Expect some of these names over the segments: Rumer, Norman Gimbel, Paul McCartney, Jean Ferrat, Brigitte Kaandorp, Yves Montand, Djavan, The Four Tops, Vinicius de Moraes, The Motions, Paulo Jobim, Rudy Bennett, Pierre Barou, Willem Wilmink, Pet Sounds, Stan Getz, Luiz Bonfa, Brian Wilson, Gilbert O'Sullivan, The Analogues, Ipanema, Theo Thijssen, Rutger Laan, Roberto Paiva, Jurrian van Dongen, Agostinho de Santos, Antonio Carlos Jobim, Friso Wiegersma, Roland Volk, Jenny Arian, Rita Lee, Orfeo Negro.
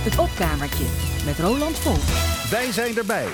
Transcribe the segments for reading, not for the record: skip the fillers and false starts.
Het opkamertje met Roland Volk. Wij zijn erbij.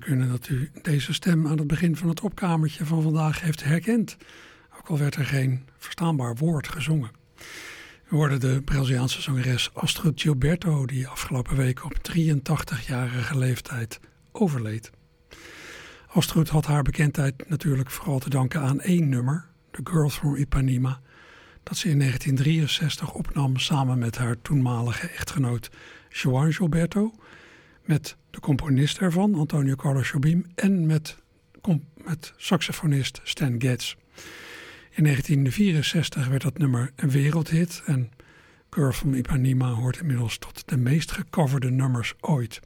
Kunnen dat u deze stem aan het begin van het opkamertje van vandaag heeft herkend. Ook al werd er geen verstaanbaar woord gezongen. We hoorden de Braziliaanse zangeres Astrud Gilberto, die afgelopen week op 83-jarige leeftijd overleed. Astrud had haar bekendheid natuurlijk vooral te danken aan één nummer, The Girl from Ipanema, dat ze in 1963 opnam samen met haar toenmalige echtgenoot João Gilberto, met de componist ervan, Antonio Carlos Jobim, en met saxofonist Stan Getz. In 1964 werd dat nummer een wereldhit en Girl from Ipanema hoort inmiddels tot de meest gecoverde nummers ooit.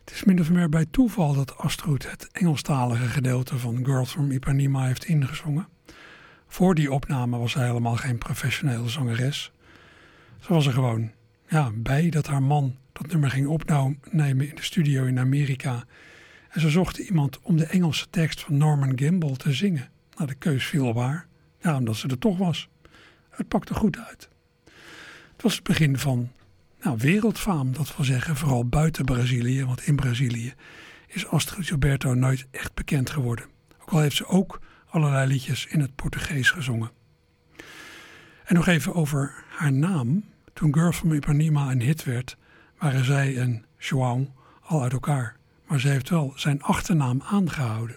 Het is min of meer bij toeval dat Astrud het Engelstalige gedeelte van Girl from Ipanema heeft ingezongen. Voor die opname was zij helemaal geen professionele zangeres. Ze was er gewoon bij dat haar man dat nummer ging opnemen in de studio in Amerika. En ze zochten iemand om de Engelse tekst van Norman Gimbel te zingen. Nou, de keus viel op haar. Ja, omdat ze er toch was. Het pakte goed uit. Het was het begin van wereldfaam, dat wil zeggen. Vooral buiten Brazilië, want in Brazilië is Astrud Gilberto nooit echt bekend geworden. Ook al heeft ze ook allerlei liedjes in het Portugees gezongen. En nog even over haar naam. Toen Girl from Ipanema een hit werd, waren zij en João al uit elkaar. Maar ze heeft wel zijn achternaam aangehouden.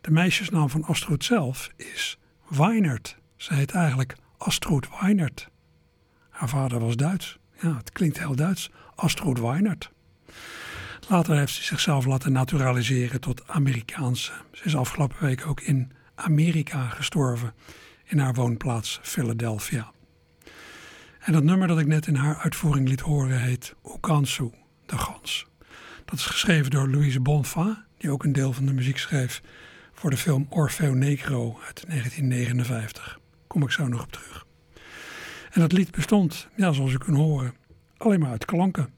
De meisjesnaam van Astrud zelf is Weinert. Ze heet eigenlijk Astrud Weinert. Haar vader was Duits. Ja, het klinkt heel Duits. Astrud Weinert. Later heeft ze zichzelf laten naturaliseren tot Amerikaanse. Ze is afgelopen week ook in Amerika gestorven. In haar woonplaats Philadelphia. En dat nummer dat ik net in haar uitvoering liet horen heet O Gansu, de gans. Dat is geschreven door Luiz Bonfa, die ook een deel van de muziek schreef voor de film Orfeo Negro uit 1959. Kom ik zo nog op terug. En dat lied bestond, zoals u kunt horen, alleen maar uit klanken.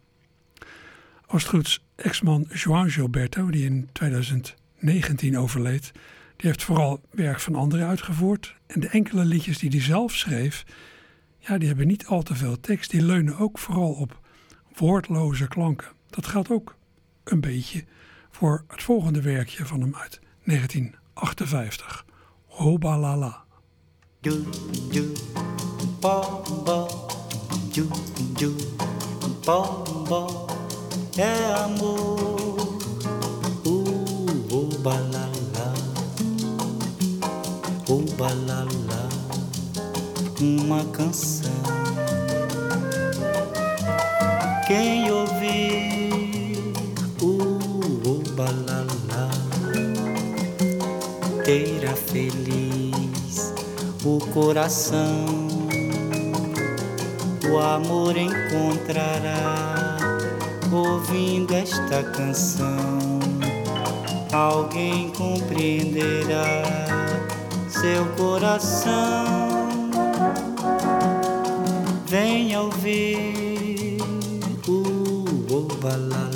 Astruds ex-man João Gilberto, die in 2019 overleed, die heeft vooral werk van anderen uitgevoerd. En de enkele liedjes die hij zelf schreef, die hebben niet al te veel tekst. Die leunen ook vooral op woordloze klanken. Dat geldt ook een beetje voor het volgende werkje van hem uit 1958. Hobalala. é amor. Obalala, obalala, uma canção. Quem ouvir o obalala terá feliz o coração. O amor encontrará, ouvindo esta canção. Alguém compreenderá seu coração. Venha ouvir o obalala,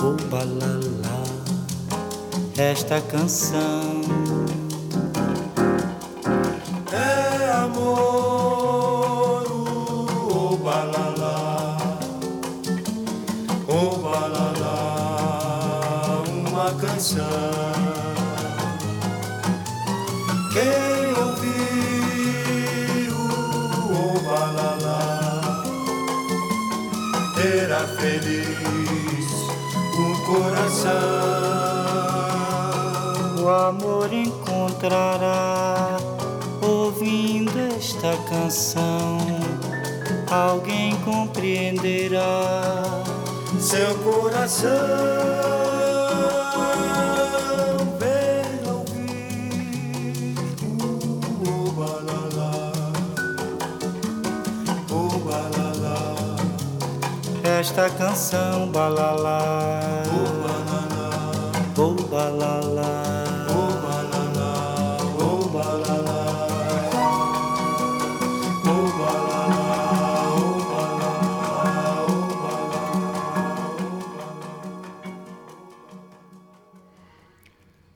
obalala, esta canção. Quem ouvir o obalala terá feliz o coração. O amor encontrará, ouvindo esta canção. Alguém compreenderá seu coração. Esta canção, balalá, oh balalá, oh balalá, oh balalá, oh balalá, oh balalá, oh balalá.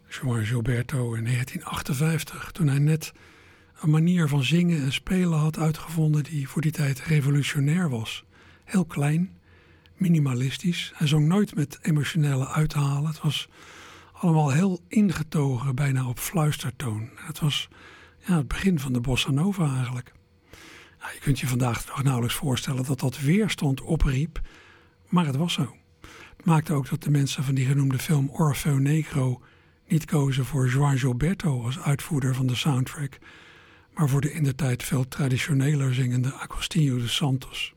João Gilberto in 1958, toen hij net een manier van zingen en spelen had uitgevonden die voor die tijd revolutionair was. Heel klein, minimalistisch. Hij zong nooit met emotionele uithalen. Het was allemaal heel ingetogen, bijna op fluistertoon. Het was het begin van de bossa nova eigenlijk. Nou, je kunt je vandaag nog nauwelijks voorstellen dat dat weerstand opriep, maar het was zo. Het maakte ook dat de mensen van die genoemde film Orfeo Negro niet kozen voor João Gilberto als uitvoerder van de soundtrack, maar voor de indertijd veel traditioneler zingende Agostinho de Santos.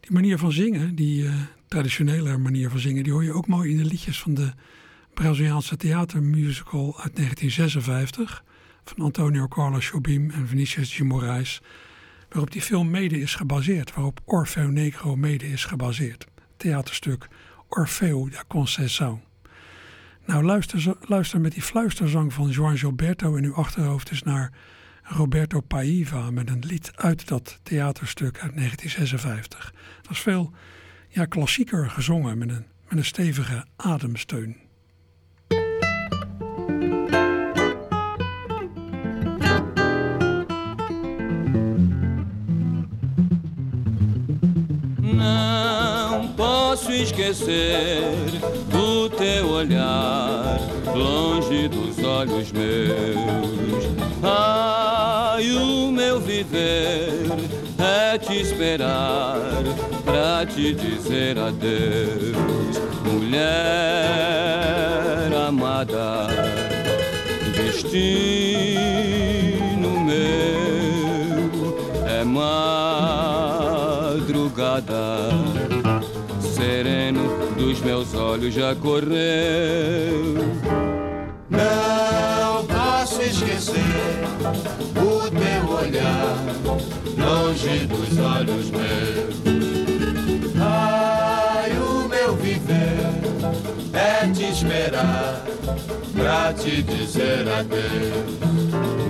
Die manier van zingen, die traditionele manier van zingen, die hoor je ook mooi in de liedjes van de Braziliaanse theatermusical uit 1956... van Antonio Carlos Jobim en Vinicius de Moraes, waarop die film mede is gebaseerd, waarop Orfeo Negro mede is gebaseerd. Theaterstuk Orfeu da Conceição. Nou, luister met die fluisterzang van João Gilberto in uw achterhoofd eens naar Roberto Paiva met een lied uit dat theaterstuk uit 1956. Dat is veel klassieker gezongen met een stevige ademsteun. Não posso esquecer do teu olhar longe dos olhos meus. Ai, o meu viver é te esperar pra te dizer adeus. Mulher amada, destino meu é madrugada. Sereno dos meus olhos já correu. O teu olhar longe dos olhos meus. Ai, o meu viver é te esperar pra te dizer adeus.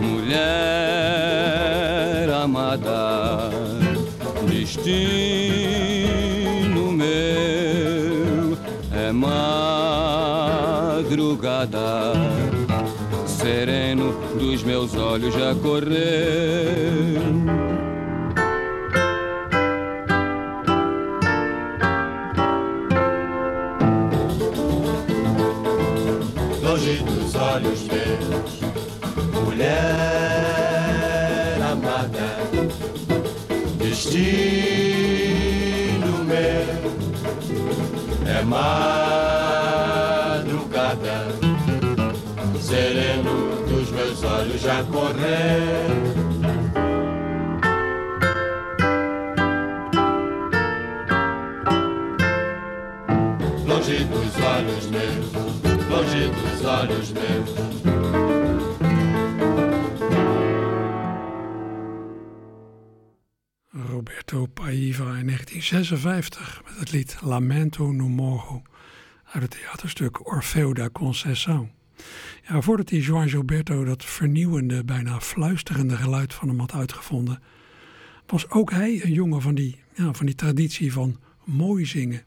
Mulher amada, destino meu é madrugada. Sereno dos meus olhos já correu. Longe dos olhos meus, mulher amada, destino comer. É madrugada, sereno dos meus olhos já correr. Longe dos olhos meus, longe dos olhos meus. Roberto Paiva in 1956 met het lied Lamento Numoro uit het theaterstuk Orfeu da Conceição. Ja, voordat hij João Gilberto dat vernieuwende, bijna fluisterende geluid van hem had uitgevonden, was ook hij een jongen van die traditie van mooi zingen.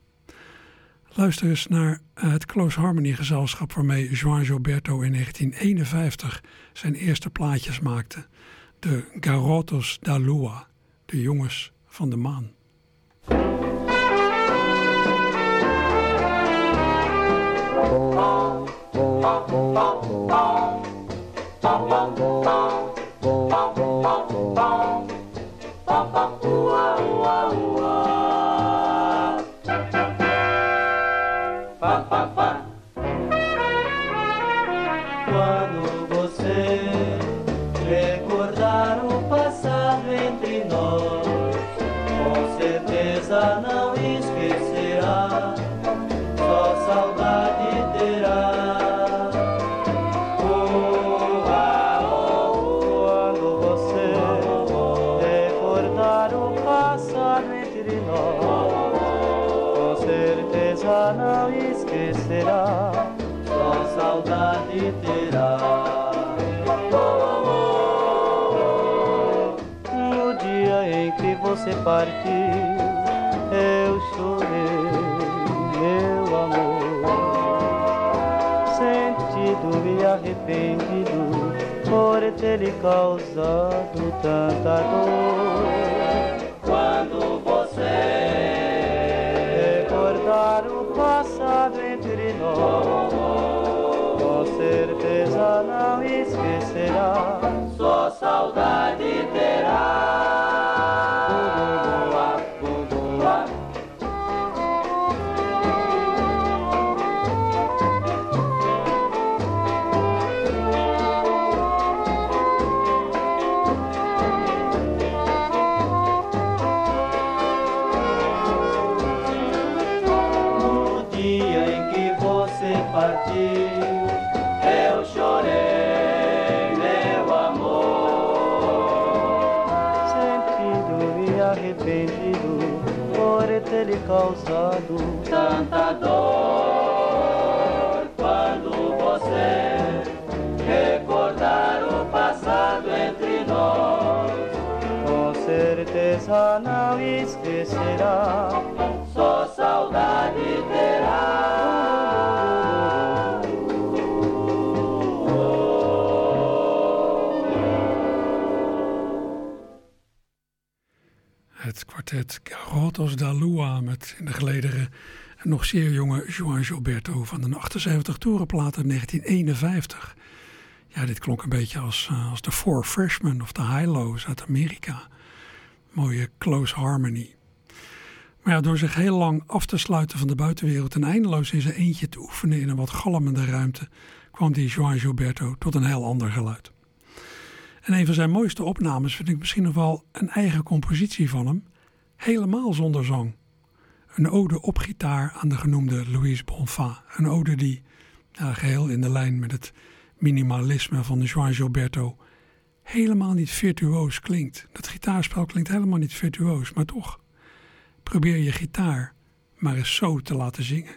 Luister eens naar het Close Harmony gezelschap waarmee João Gilberto in 1951 zijn eerste plaatjes maakte. De Garotos da Lua, de jongens van de maan. Você partiu, eu chorei, meu amor, sentido e arrependido por ter lhe causado tanta dor. Quando você recordar o passado entre nós, com certeza não esquecerá, só saudade terá. Causado tanta dor. Quando você recordar o passado entre nós, com certeza não esquecerá, só saudade terá. Het kwartet Garotos da Lua met in de gelederen en nog zeer jonge João Gilberto van een 78-torenplaat uit 1951. Ja, dit klonk een beetje als de Four Freshmen of de Hi-Lo's uit Amerika. Mooie close harmony. Maar ja, door zich heel lang af te sluiten van de buitenwereld en eindeloos in zijn eentje te oefenen in een wat galmende ruimte, kwam die João Gilberto tot een heel ander geluid. En een van zijn mooiste opnames vind ik misschien nog wel een eigen compositie van hem, helemaal zonder zang. Een ode op gitaar aan de genoemde Luiz Bonfa. Een ode die, ja, geheel in de lijn met het minimalisme van João Gilberto, helemaal niet virtuoos klinkt. Dat gitaarspel klinkt helemaal niet virtuoos, maar toch. Probeer je gitaar maar eens zo te laten zingen.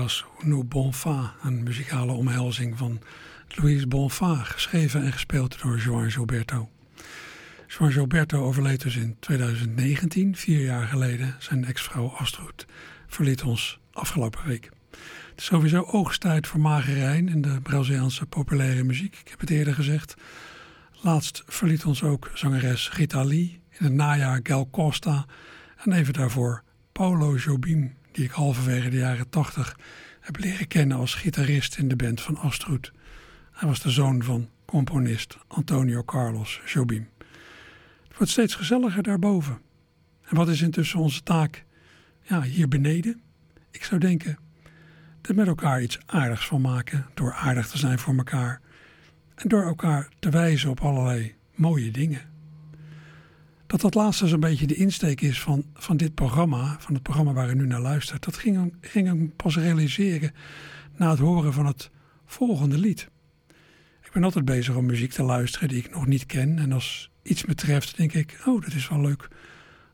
als Nous Bonfa, een muzikale omhelzing van Luiz Bonfa, geschreven en gespeeld door João Gilberto. João Gilberto overleed dus in 2019, 4 jaar geleden. Zijn ex-vrouw Astrud verliet ons afgelopen week. Het is sowieso oogsttijd voor magerijn in de Braziliaanse populaire muziek. Ik heb het eerder gezegd. Laatst verliet ons ook zangeres Rita Lee, in het najaar Gal Costa en even daarvoor Paulo Jobim, die ik halverwege de jaren 80 heb leren kennen als gitarist in de band van Astrud. Hij was de zoon van componist Antonio Carlos Jobim. Het wordt steeds gezelliger daarboven. En wat is intussen onze taak? Ja, hier beneden? Ik zou denken, er met elkaar iets aardigs van maken, door aardig te zijn voor elkaar en door elkaar te wijzen op allerlei mooie dingen. Dat laatste zo'n beetje de insteek is van dit programma, van het programma waar u nu naar luistert, dat ging hem pas realiseren na het horen van het volgende lied. Ik ben altijd bezig om muziek te luisteren die ik nog niet ken. En als iets me treft, denk ik, oh, dat is wel leuk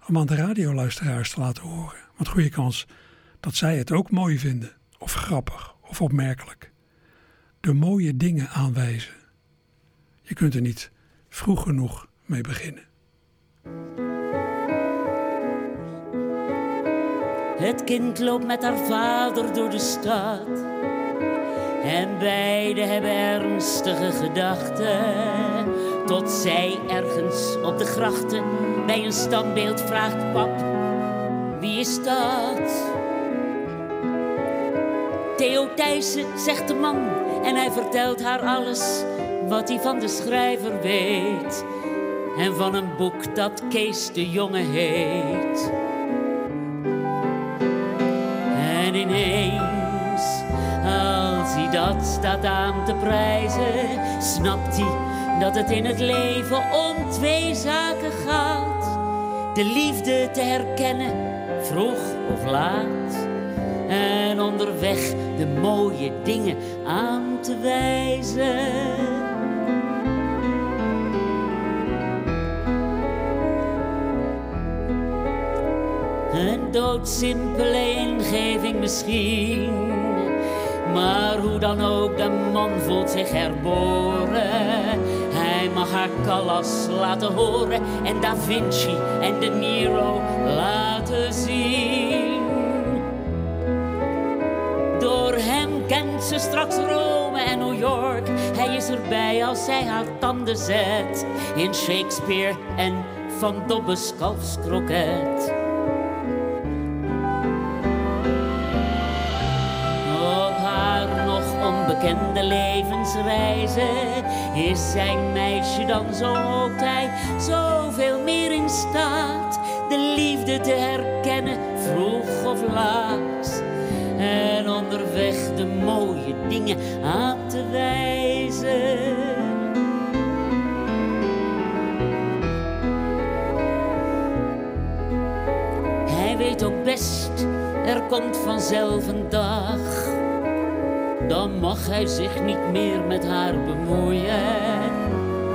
om aan de radioluisteraars te laten horen. Want goede kans dat zij het ook mooi vinden, of grappig, of opmerkelijk. De mooie dingen aanwijzen. Je kunt er niet vroeg genoeg mee beginnen. Het kind loopt met haar vader door de stad. En beiden hebben ernstige gedachten. Tot zij ergens op de grachten bij een standbeeld vraagt: pap, wie is dat? Theo Thijssen, zegt de man, en hij vertelt haar alles wat hij van de schrijver weet. En van een boek dat Kees de Jonge heet. En ineens, als hij dat staat aan te prijzen, snapt hij dat het in het leven om 2 zaken gaat. De liefde te herkennen, vroeg of laat. En onderweg de mooie dingen aan te wijzen. Een doodsimpele ingeving misschien, maar hoe dan ook, de man voelt zich herboren. Hij mag haar Callas laten horen en Da Vinci en De Niro laten zien. Door hem kent ze straks Rome en New York. Hij is erbij als zij haar tanden zet in Shakespeare en Van Dobbes kalfskroket. Onbekende levensreizen is zijn meisje dan zoals hij zoveel meer in staat. De liefde te herkennen, vroeg of laat. En onderweg de mooie dingen aan te wijzen. Hij weet ook best, er komt vanzelf een dag. Dan mag hij zich niet meer met haar bemoeien.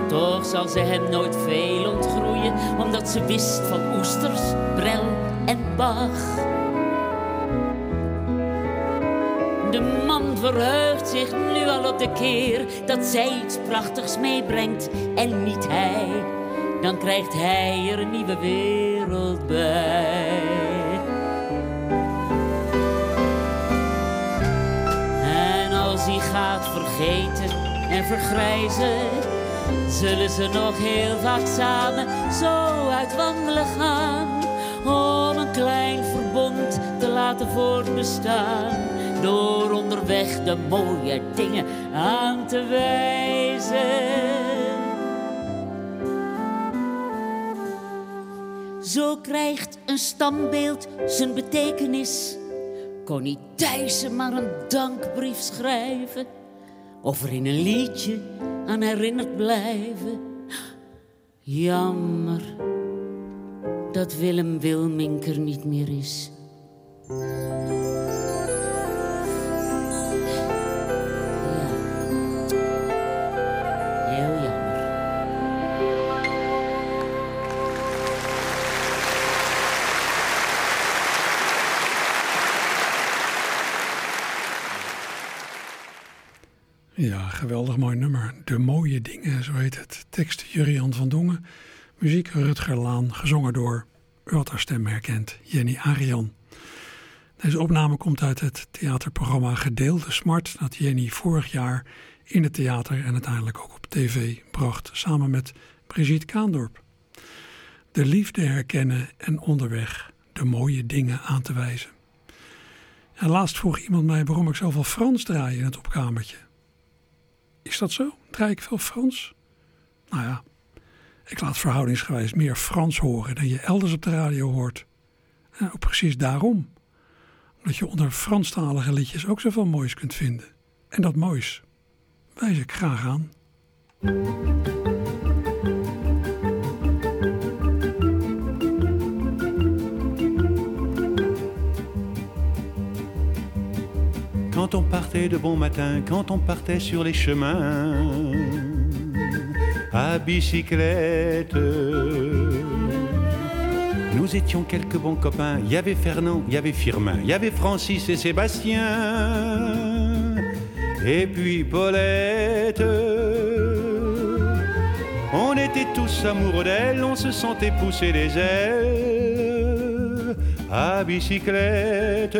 Toch zal ze hem nooit veel ontgroeien, omdat ze wist van oesters, Brel en Bach. De man verheugt zich nu al op de keer dat zij iets prachtigs meebrengt en niet hij. Dan krijgt hij er een nieuwe wereld bij. Die gaat vergeten en vergrijzen, zullen ze nog heel vaak samen zo uitwandelen gaan, om een klein verbond te laten voortbestaan, door onderweg de mooie dingen aan te wijzen. Zo krijgt een standbeeld zijn betekenis. Kon niet Thijssen maar een dankbrief schrijven, of er in een liedje aan herinnerd blijven. Jammer dat Willem Wilmink er niet meer is. Ja, geweldig mooi nummer. De Mooie Dingen, zo heet het. Tekst Jurrian van Dongen. Muziek Rutger Laan, gezongen door, u had haar stem herkend, Jenny Arian. Deze opname komt uit het theaterprogramma Gedeelde Smart, dat Jenny vorig jaar in het theater en uiteindelijk ook op tv bracht, samen met Brigitte Kaandorp. De liefde herkennen en onderweg de mooie dingen aan te wijzen. En laatst vroeg iemand mij waarom ik zoveel Frans draai in het opkamertje. Is dat zo? Draai ik veel Frans? Nou ja, ik laat verhoudingsgewijs meer Frans horen dan je elders op de radio hoort. En ook precies daarom. Omdat je onder Franstalige liedjes ook zoveel moois kunt vinden. En dat moois wijs ik graag aan. Quand on partait de bon matin, quand on partait sur les chemins, à bicyclette, nous étions quelques bons copains. Il y avait Fernand, il y avait Firmin, il y avait Francis et Sébastien, et puis Paulette. On était tous amoureux d'elle, on se sentait pousser des ailes à bicyclette.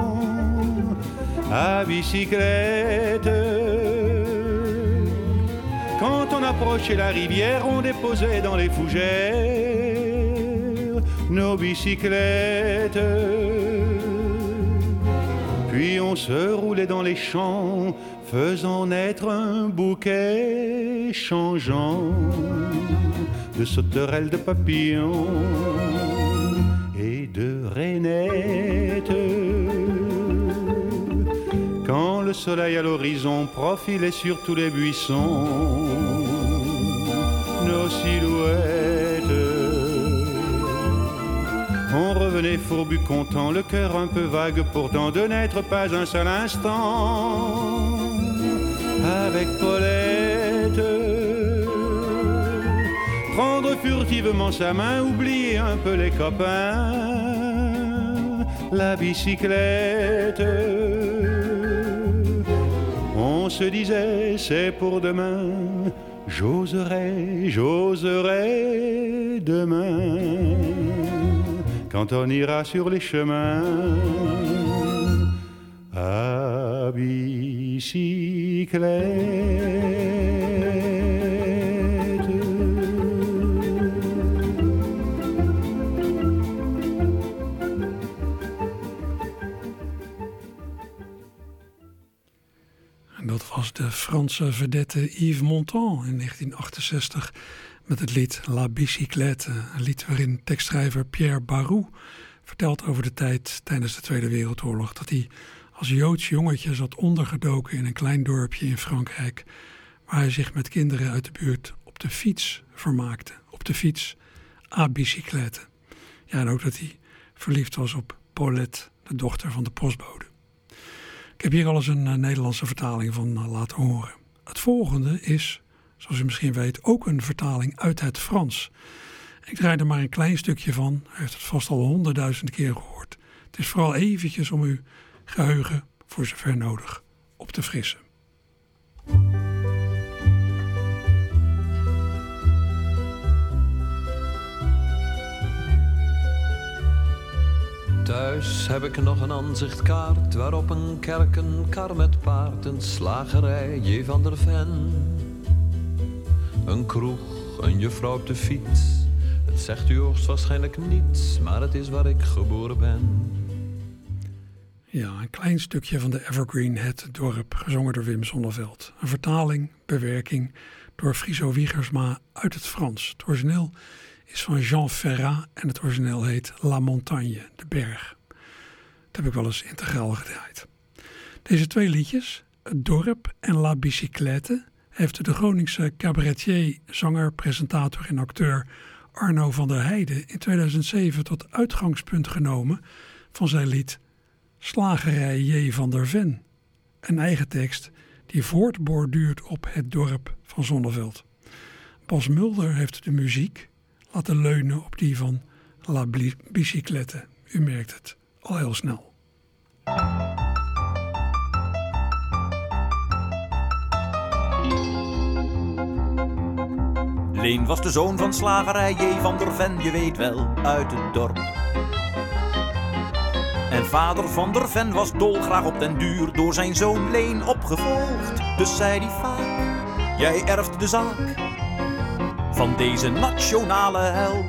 à bicyclette. Quand on approchait la rivière, on déposait dans les fougères nos bicyclettes. Puis on se roulait dans les champs, faisant naître un bouquet changeant de sauterelles, de papillons et de rainettes. Quand le soleil à l'horizon profilait sur tous les buissons nos silhouettes, on revenait fourbu content, le cœur un peu vague pourtant de n'être pas un seul instant avec Paulette. Prendre furtivement sa main, oublier un peu les copains, la bicyclette. On se disait c'est pour demain, j'oserai, j'oserai demain, quand on ira sur les chemins à bicyclette. Dat was de Franse vedette Yves Montand in 1968 met het lied La Bicyclette. Een lied waarin tekstschrijver Pierre Barou vertelt over de tijd tijdens de Tweede Wereldoorlog. Dat hij als Joods jongetje zat ondergedoken in een klein dorpje in Frankrijk. Waar hij zich met kinderen uit de buurt op de fiets vermaakte. Op de fiets à bicyclette. Ja, en ook dat hij verliefd was op Paulette, de dochter van de postbode. Ik heb hier al eens een Nederlandse vertaling van laten horen. Het volgende is, zoals u misschien weet, ook een vertaling uit het Frans. Ik draai er maar een klein stukje van. U heeft het vast al 100.000 keer gehoord. Het is vooral eventjes om uw geheugen, voor zover nodig, op te frissen. Thuis heb ik nog een aanzichtkaart, waarop een kerk, een kar met paard, een slagerij, J. van der Ven, een kroeg, een juffrouw op de fiets. Het zegt u hoogstwaarschijnlijk niets, maar het is waar ik geboren ben. Ja, een klein stukje van de evergreen Het Dorp, gezongen door Wim Sonneveld. Een vertaling, bewerking, door Friso Wiegersma uit het Frans. Het origineel is van Jean Ferrat en het origineel heet La Montagne, de berg. Dat heb ik wel eens integraal gedraaid. Deze twee liedjes, Het Dorp en La Bicyclette heeft de Groningse cabaretier, zanger, presentator en acteur Arno van der Heijden in 2007 tot uitgangspunt genomen van zijn lied Slagerij J. van der Ven. Een eigen tekst die voortborduurt op Het Dorp van Sonneveld. Bas Mulder heeft de muziek laten leunen op die van La Bicyclette. U merkt het al heel snel. Leen was de zoon van slagerij J. van der Ven, je weet wel, uit het dorp. En vader van der Ven was dolgraag op den duur door zijn zoon Leen opgevolgd. Dus zei die vaak, jij erft de zaak van deze nationale held.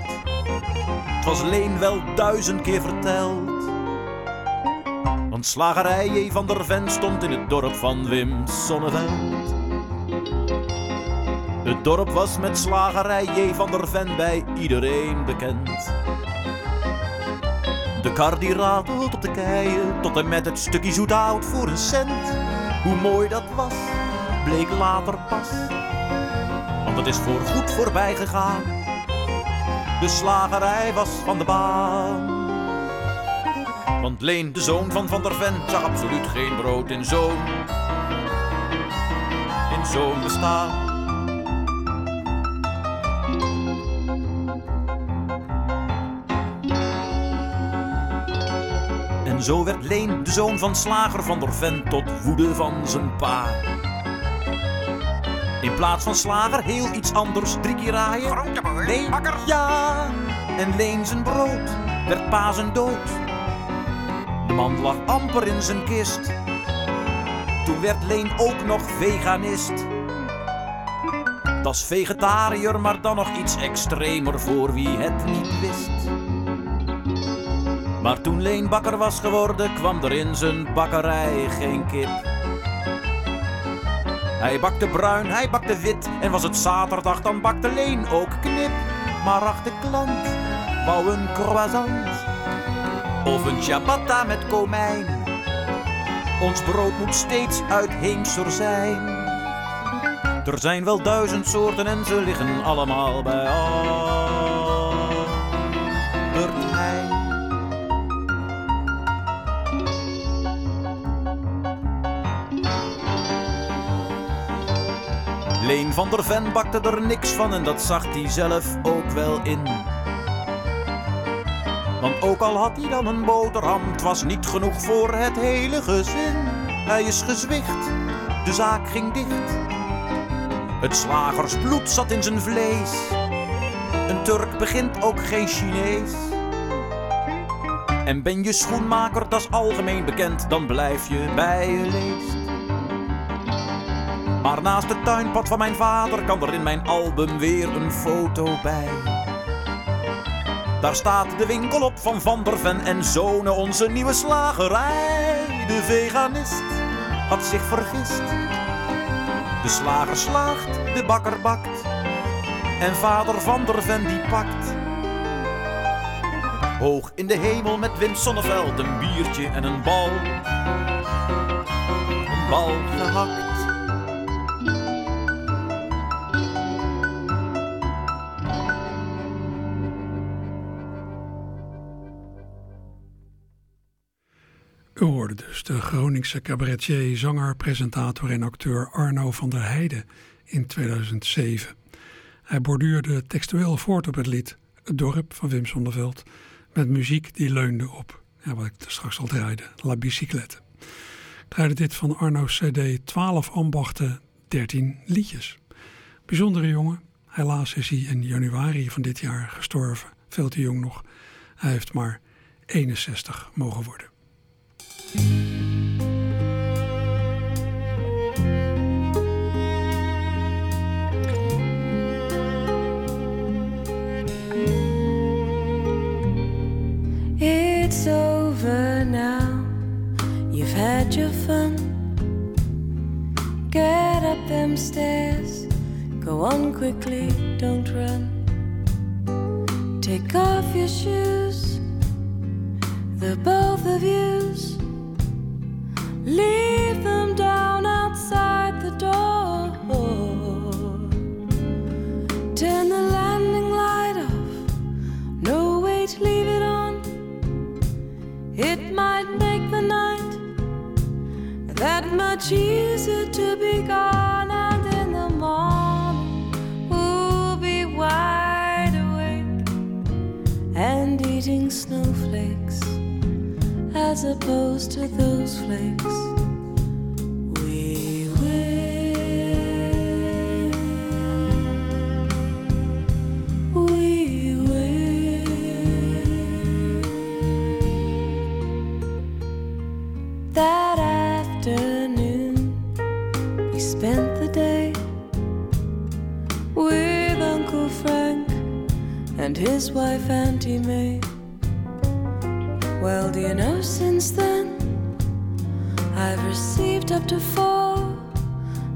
Het was Leen wel 1000 keer verteld. Want slagerij J. van der Ven stond in het dorp van Wim Sonneveld. Het dorp was met slagerij J. van der Ven bij iedereen bekend. De kar die ratelt op de keien, tot en met het stukje zoethout voor een cent. Hoe mooi dat was, bleek later pas, want het is voorgoed voorbij gegaan. De slagerij was van de baan. Want Leen, de zoon van der Ven, zag absoluut geen brood in zo'n bestaan. Zo werd Leen, de zoon van slager van der Ven, tot woede van zijn pa. In plaats van slager heel iets anders, 3 keer raaien. Groenteboer, nee, bakker, ja. En Leen zijn brood werd pa zijn dood. De man lag amper in zijn kist. Toen werd Leen ook nog veganist. Dat's vegetariër, maar dan nog iets extremer voor wie het niet wist. Maar toen Leen bakker was geworden, kwam er in zijn bakkerij geen kip. Hij bakte bruin, hij bakte wit, en was het zaterdag, dan bakte Leen ook knip. Maar ach, de klant wou een croissant of een ciabatta met komijn. Ons brood moet steeds uitheemser zijn. Er zijn wel 1000 soorten en ze liggen allemaal bij Albert Heijn. Leen van der Ven bakte er niks van en dat zag hij zelf ook wel in. Want ook al had hij dan een boterham, het was niet genoeg voor het hele gezin. Hij is gezwicht, de zaak ging dicht. Het slagersbloed zat in zijn vlees. Een Turk begint ook geen Chinees. En ben je schoenmaker, dat is algemeen bekend, dan blijf je bij je leest. Maar naast het tuinpad van mijn vader kan er in mijn album weer een foto bij. Daar staat de winkel op van der Ven en Zonen, onze nieuwe slagerij. De veganist had zich vergist. De slager slaagt, de bakker bakt en vader van der Ven die pakt. Hoog in de hemel met Wim Sonneveld, een biertje en een bal. Een bal gehakt. U hoorde dus de Groningse cabaretier, zanger, presentator en acteur Arno van der Heijden in 2007. Hij borduurde textueel voort op het lied Het Dorp van Wim Sonneveld met muziek die leunde op, ja, wat ik straks al draaide, La Bicyclette. Ik draaide dit van Arno's cd 12 ambachten, 13 liedjes. Bijzondere jongen, helaas is hij in januari van dit jaar gestorven, veel te jong nog. Hij heeft maar 61 mogen worden. It's over now, you've had your fun. Get up them stairs, go on quickly, don't run. Take off your shoes, the both of yous. Leave them down up It's easy to be gone, and in the morning we'll be wide awake and eating snowflakes as opposed to those flakes. And his wife Auntie May. Well, do you know, since then I've received up to 4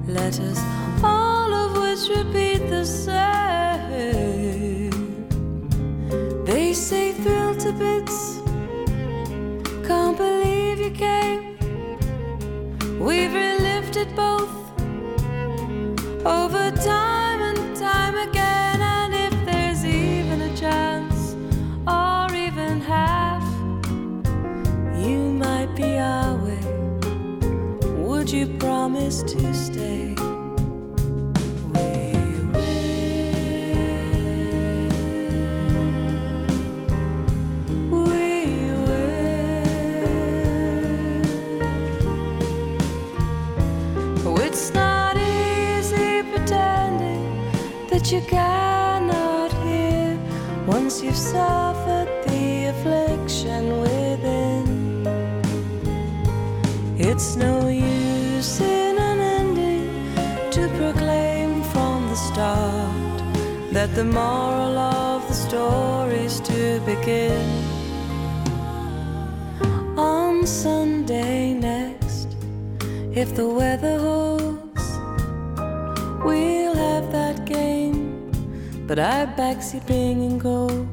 letters, all of which repeat the same. They say thrilled to bits, can't believe you came. We've relived it both over time and time again. Would you promise to stay? We will. Oh, it's not easy pretending that you cannot hear once you've suffered the affliction within. It's no use in an ending to proclaim from the start that the moral of the story's to begin on Sunday next. If the weather holds, we'll have that game, but I backseat bringing goal,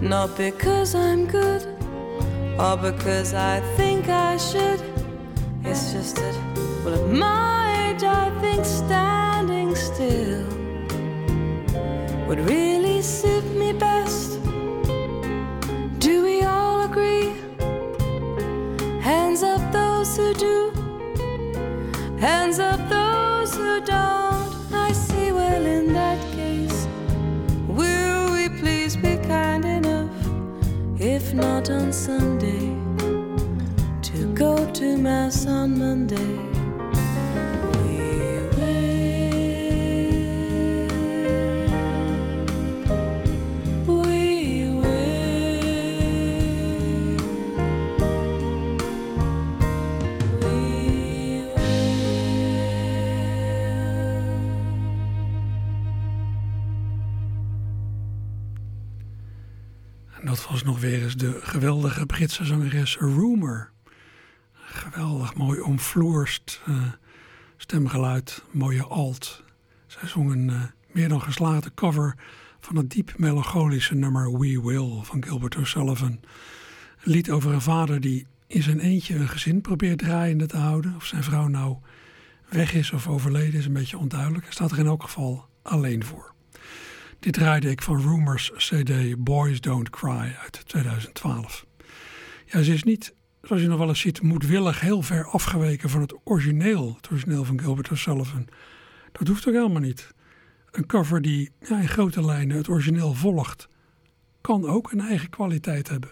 not because I'm good or because I think I should. It's just that, well, at my age I think standing still would really suit me best. Do we all agree? Hands up those who do, hands up those who don't. I see, well, in that case, will we please be kind enough, if not on Sunday, to go to Mass on Monday. Dat was nog weer eens de geweldige Britse zangeres Rumer. Geweldig mooi omfloerst stemgeluid, mooie alt. Zij zong een meer dan geslaagde cover van het diep melancholische nummer We Will van Gilbert O'Sullivan. Een lied over een vader die in zijn eentje een gezin probeert draaiende te houden. Of zijn vrouw nou weg is of overleden is een beetje onduidelijk. Hij staat er in elk geval alleen voor. Dit draaide ik van Rumer's cd Boys Don't Cry uit 2012. Ja, ze is niet, zoals je nog wel eens ziet, moedwillig heel ver afgeweken van het origineel. Het origineel van Gilbert O'Sullivan. Dat hoeft ook helemaal niet. Een cover die in grote lijnen het origineel volgt, kan ook een eigen kwaliteit hebben.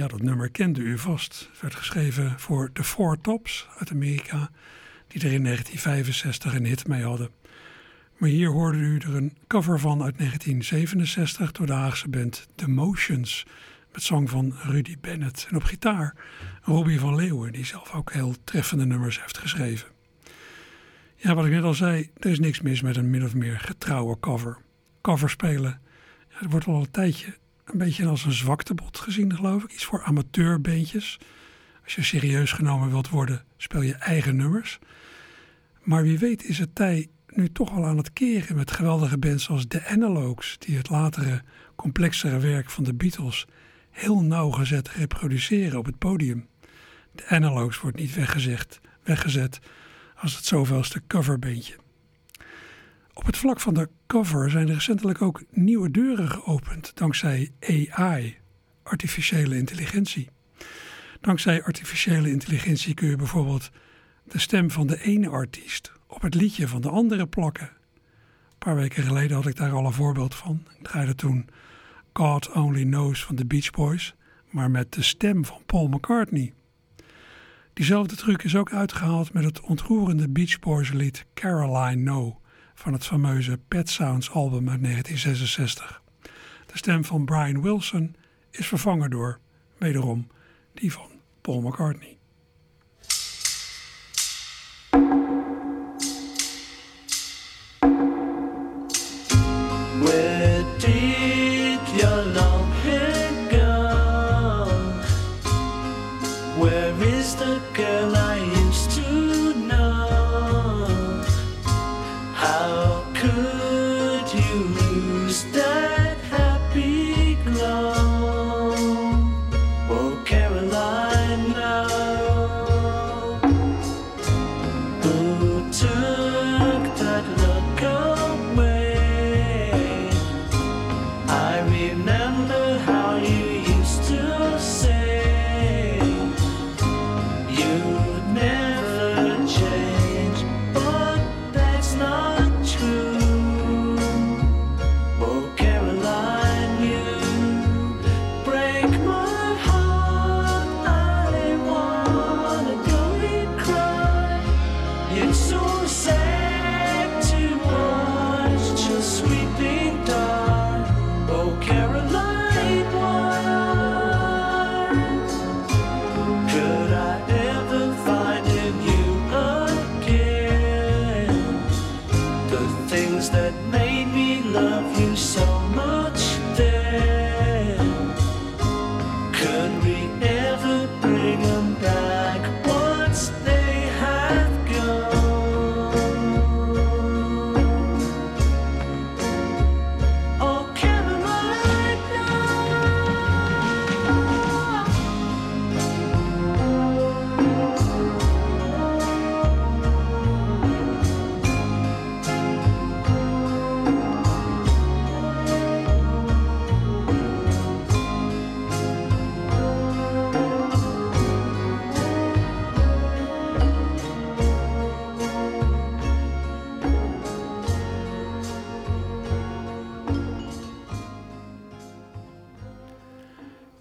Ja, dat nummer kende u vast. Het werd geschreven voor The Four Tops uit Amerika, die er in 1965 een hit mee hadden. Maar hier hoorde u er een cover van uit 1967 door de Haagse band The Motions, met zang van Rudy Bennett. En op gitaar Robbie van Leeuwen, die zelf ook heel treffende nummers heeft geschreven. Ja, wat ik net al zei, er is niks mis met een min of meer getrouwe cover. Cover spelen, ja, dat wordt al een tijdje een beetje als een zwaktebod gezien, geloof ik. Iets voor amateurbeentjes. Als je serieus genomen wilt worden, speel je eigen nummers. Maar wie weet is het tij nu toch al aan het keren met geweldige bands als The Analogues, die het latere, complexere werk van de Beatles heel nauwgezet reproduceren op het podium. The Analogues wordt niet weggezet als het zoveelste coverbandje. Op het vlak van de cover zijn er recentelijk ook nieuwe deuren geopend dankzij AI, artificiële intelligentie. Dankzij artificiële intelligentie kun je bijvoorbeeld de stem van de ene artiest op het liedje van de andere plakken. Een paar weken geleden had ik daar al een voorbeeld van. Ik draaide toen God Only Knows van The Beach Boys, maar met de stem van Paul McCartney. Diezelfde truc is ook uitgehaald met het ontroerende Beach Boys lied Caroline No van het fameuze Pet Sounds album uit 1966. De stem van Brian Wilson is vervangen door, wederom, die van Paul McCartney.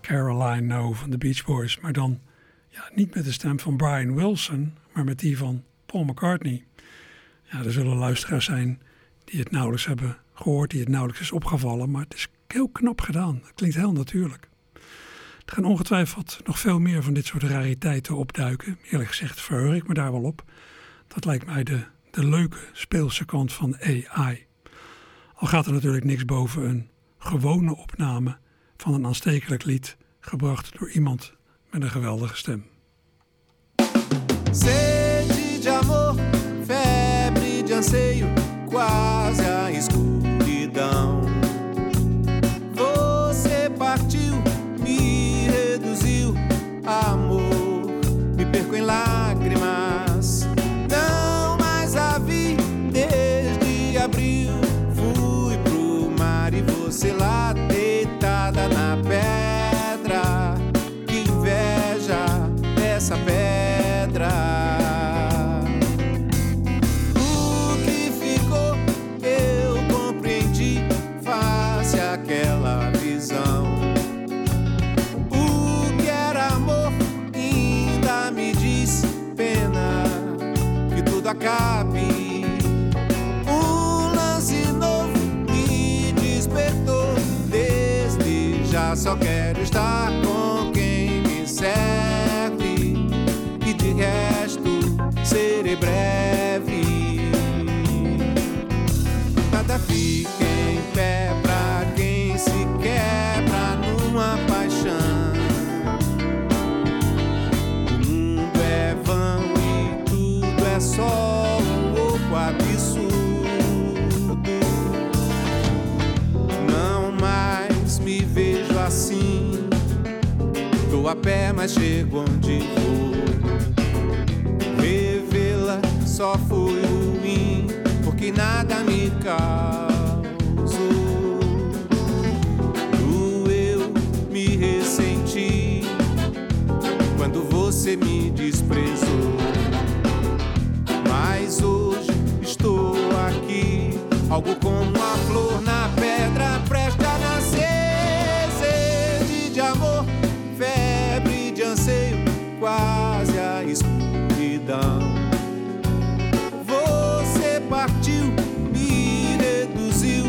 Caroline No van de Beach Boys, maar dan ja, niet met de stem van Brian Wilson, maar met die van Paul McCartney. Ja, er zullen luisteraars zijn die het nauwelijks hebben gehoord, die het nauwelijks is opgevallen, maar het is heel knap gedaan. Het klinkt heel natuurlijk. Er gaan ongetwijfeld nog veel meer van dit soort rariteiten opduiken. Eerlijk gezegd verheug ik me daar wel op. Dat lijkt mij de leuke speelse kant van AI. Al gaat er natuurlijk niks boven een gewone opname van een aanstekelijk lied, gebracht door iemand met een geweldige stem. Sede de amor, febre de anseio, quase a escuridão. Você partiu, me reduziu, amor, me perco em lágrimas. Não mais a vi desde abril, fui pro mar e você lá deitada na pedra. Essa pedra, o que ficou eu compreendi face àquela visão. O que lugar, só quero estar com quem me serve. E de resto serei breve. Cada fica em pé pra quem se quebra numa paixão. O mundo é vão e tudo é só um louco absurdo. Não mais me vejo assim. Tô a pé, mas chego onde vou. Revê-la só foi ruim, porque nada me causou. Eu me ressenti quando você me desprezou. Mas hoje estou aqui, algo como a flor na pedra presta a nascer. Sede de amor, febre de anseio, quase a escuridão. Partiu, me reduziu,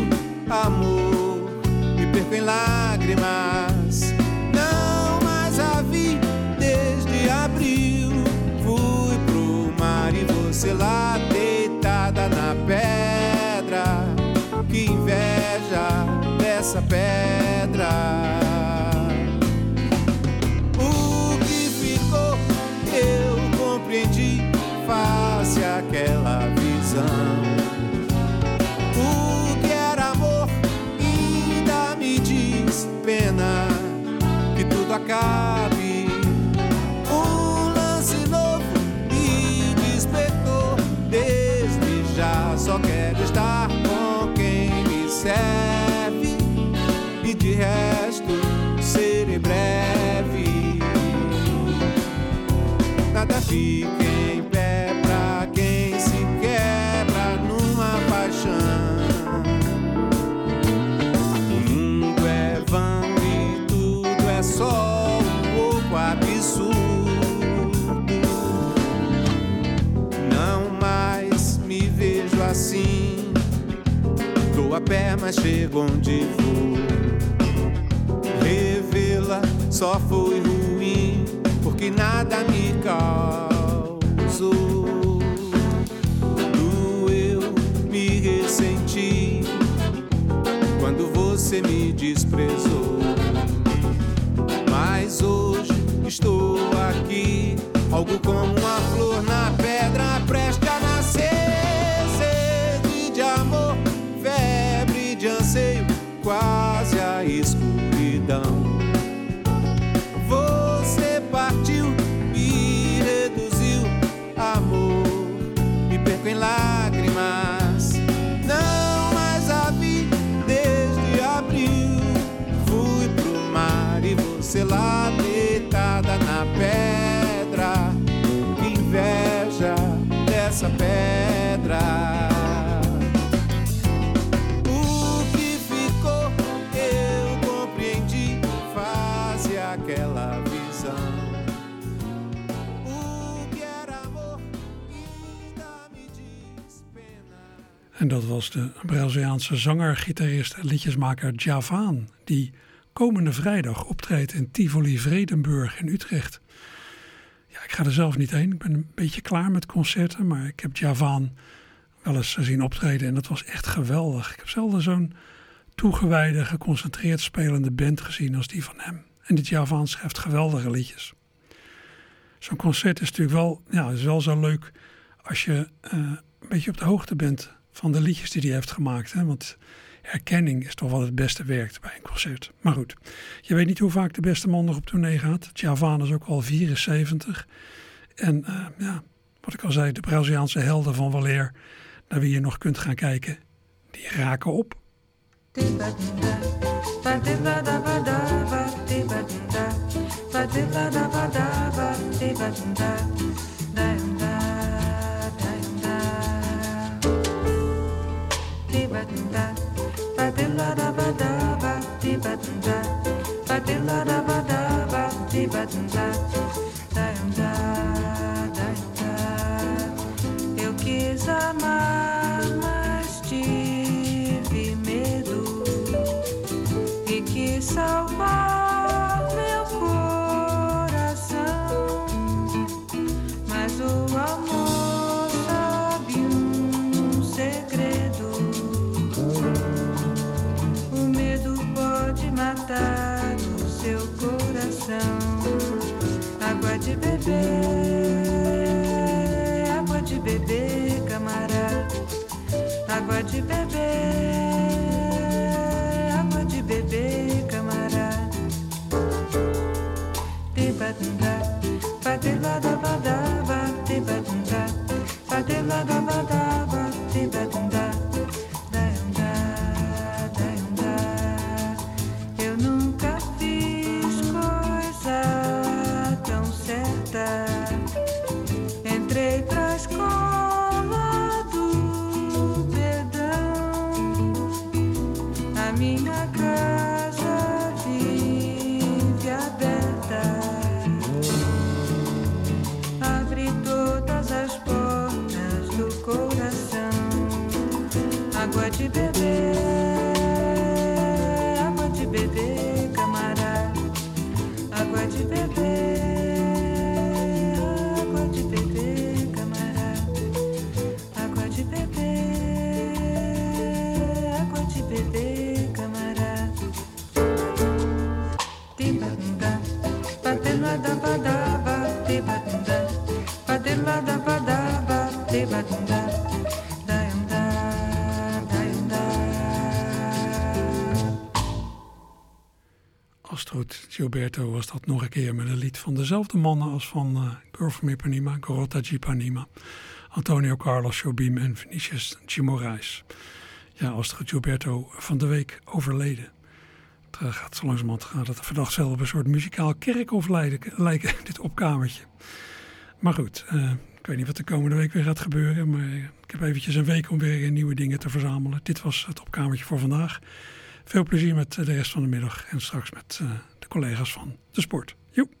amor, me perco em lágrimas. Não mais a vi desde abril. Fui pro mar e você lá deitada na pedra. Que inveja dessa pedra. O que ficou, eu compreendi face àquela vida. O que era amor ainda me diz pena que tudo acabe. Lance novo me despertou desde já. Só quero estar com quem me serve e de resto serei breve. Nada fica em pé pra quem se quebra numa paixão. O mundo é vão e tudo é só um pouco absurdo. Não mais me vejo assim. Tô a pé, mas chego onde vou. Revê-la só foi ruim, porque nada me causou. Me ressenti quando você me desprezou. Mas hoje estou aqui, algo como a flor na pedra presta a nascer. Sede de amor, febre de anseio, quase a escuridão. Você partiu, me reduziu, amor, me perco em lágrimas. Sei lá, deitada na pedra. Que inveja dessa pedra. O que ficou, eu compreendi face àquela visão. O que era amor, ainda me diz pena. En dat was de Braziliaanse zanger, gitarist en liedjesmaker Djavan, die komende vrijdag optreedt in Tivoli Vredenburg in Utrecht. Ja, ik ga er zelf niet heen. Ik ben een beetje klaar met concerten, maar ik heb Djavan wel eens zien optreden en dat was echt geweldig. Ik heb zelden zo'n toegewijde, geconcentreerd spelende band gezien als die van hem. En die Djavan schrijft geweldige liedjes. Zo'n concert is natuurlijk wel, ja, is wel zo leuk als je een beetje op de hoogte bent van de liedjes die hij heeft gemaakt, hè? Want herkenning is toch wel het beste werkt bij een concert. Maar goed, je weet niet hoe vaak de beste man nog op tournee gaat. Djavan is ook al 74. En ja, wat ik al zei, de Braziliaanse helden van weleer, naar wie je nog kunt gaan kijken, die raken op. Eu quis amar, mas tive medo e quis salvar. de beber, água de beber, camarada. Água de beber, água de beber, camarada. Te batunda, batelada, badaba, te batunda, batelada, badaba, te batunda. Astrud Gilberto was dat nog een keer met een lied van dezelfde mannen als van Girl from Ipanema, Garota de Ipanema, Antonio Carlos Jobim en Vinicius de Moraes. Ja, Astrud Gilberto van de week overleden. Het gaat zo langzamerhand gaan dat er vandaag zelf een soort muzikaal kerkhof lijken, dit opkamertje. Maar goed, ik weet niet wat de komende week weer gaat gebeuren, maar ik heb eventjes een week om weer nieuwe dingen te verzamelen. Dit was het opkamertje voor vandaag. Veel plezier met de rest van de middag en straks met de collega's van de sport.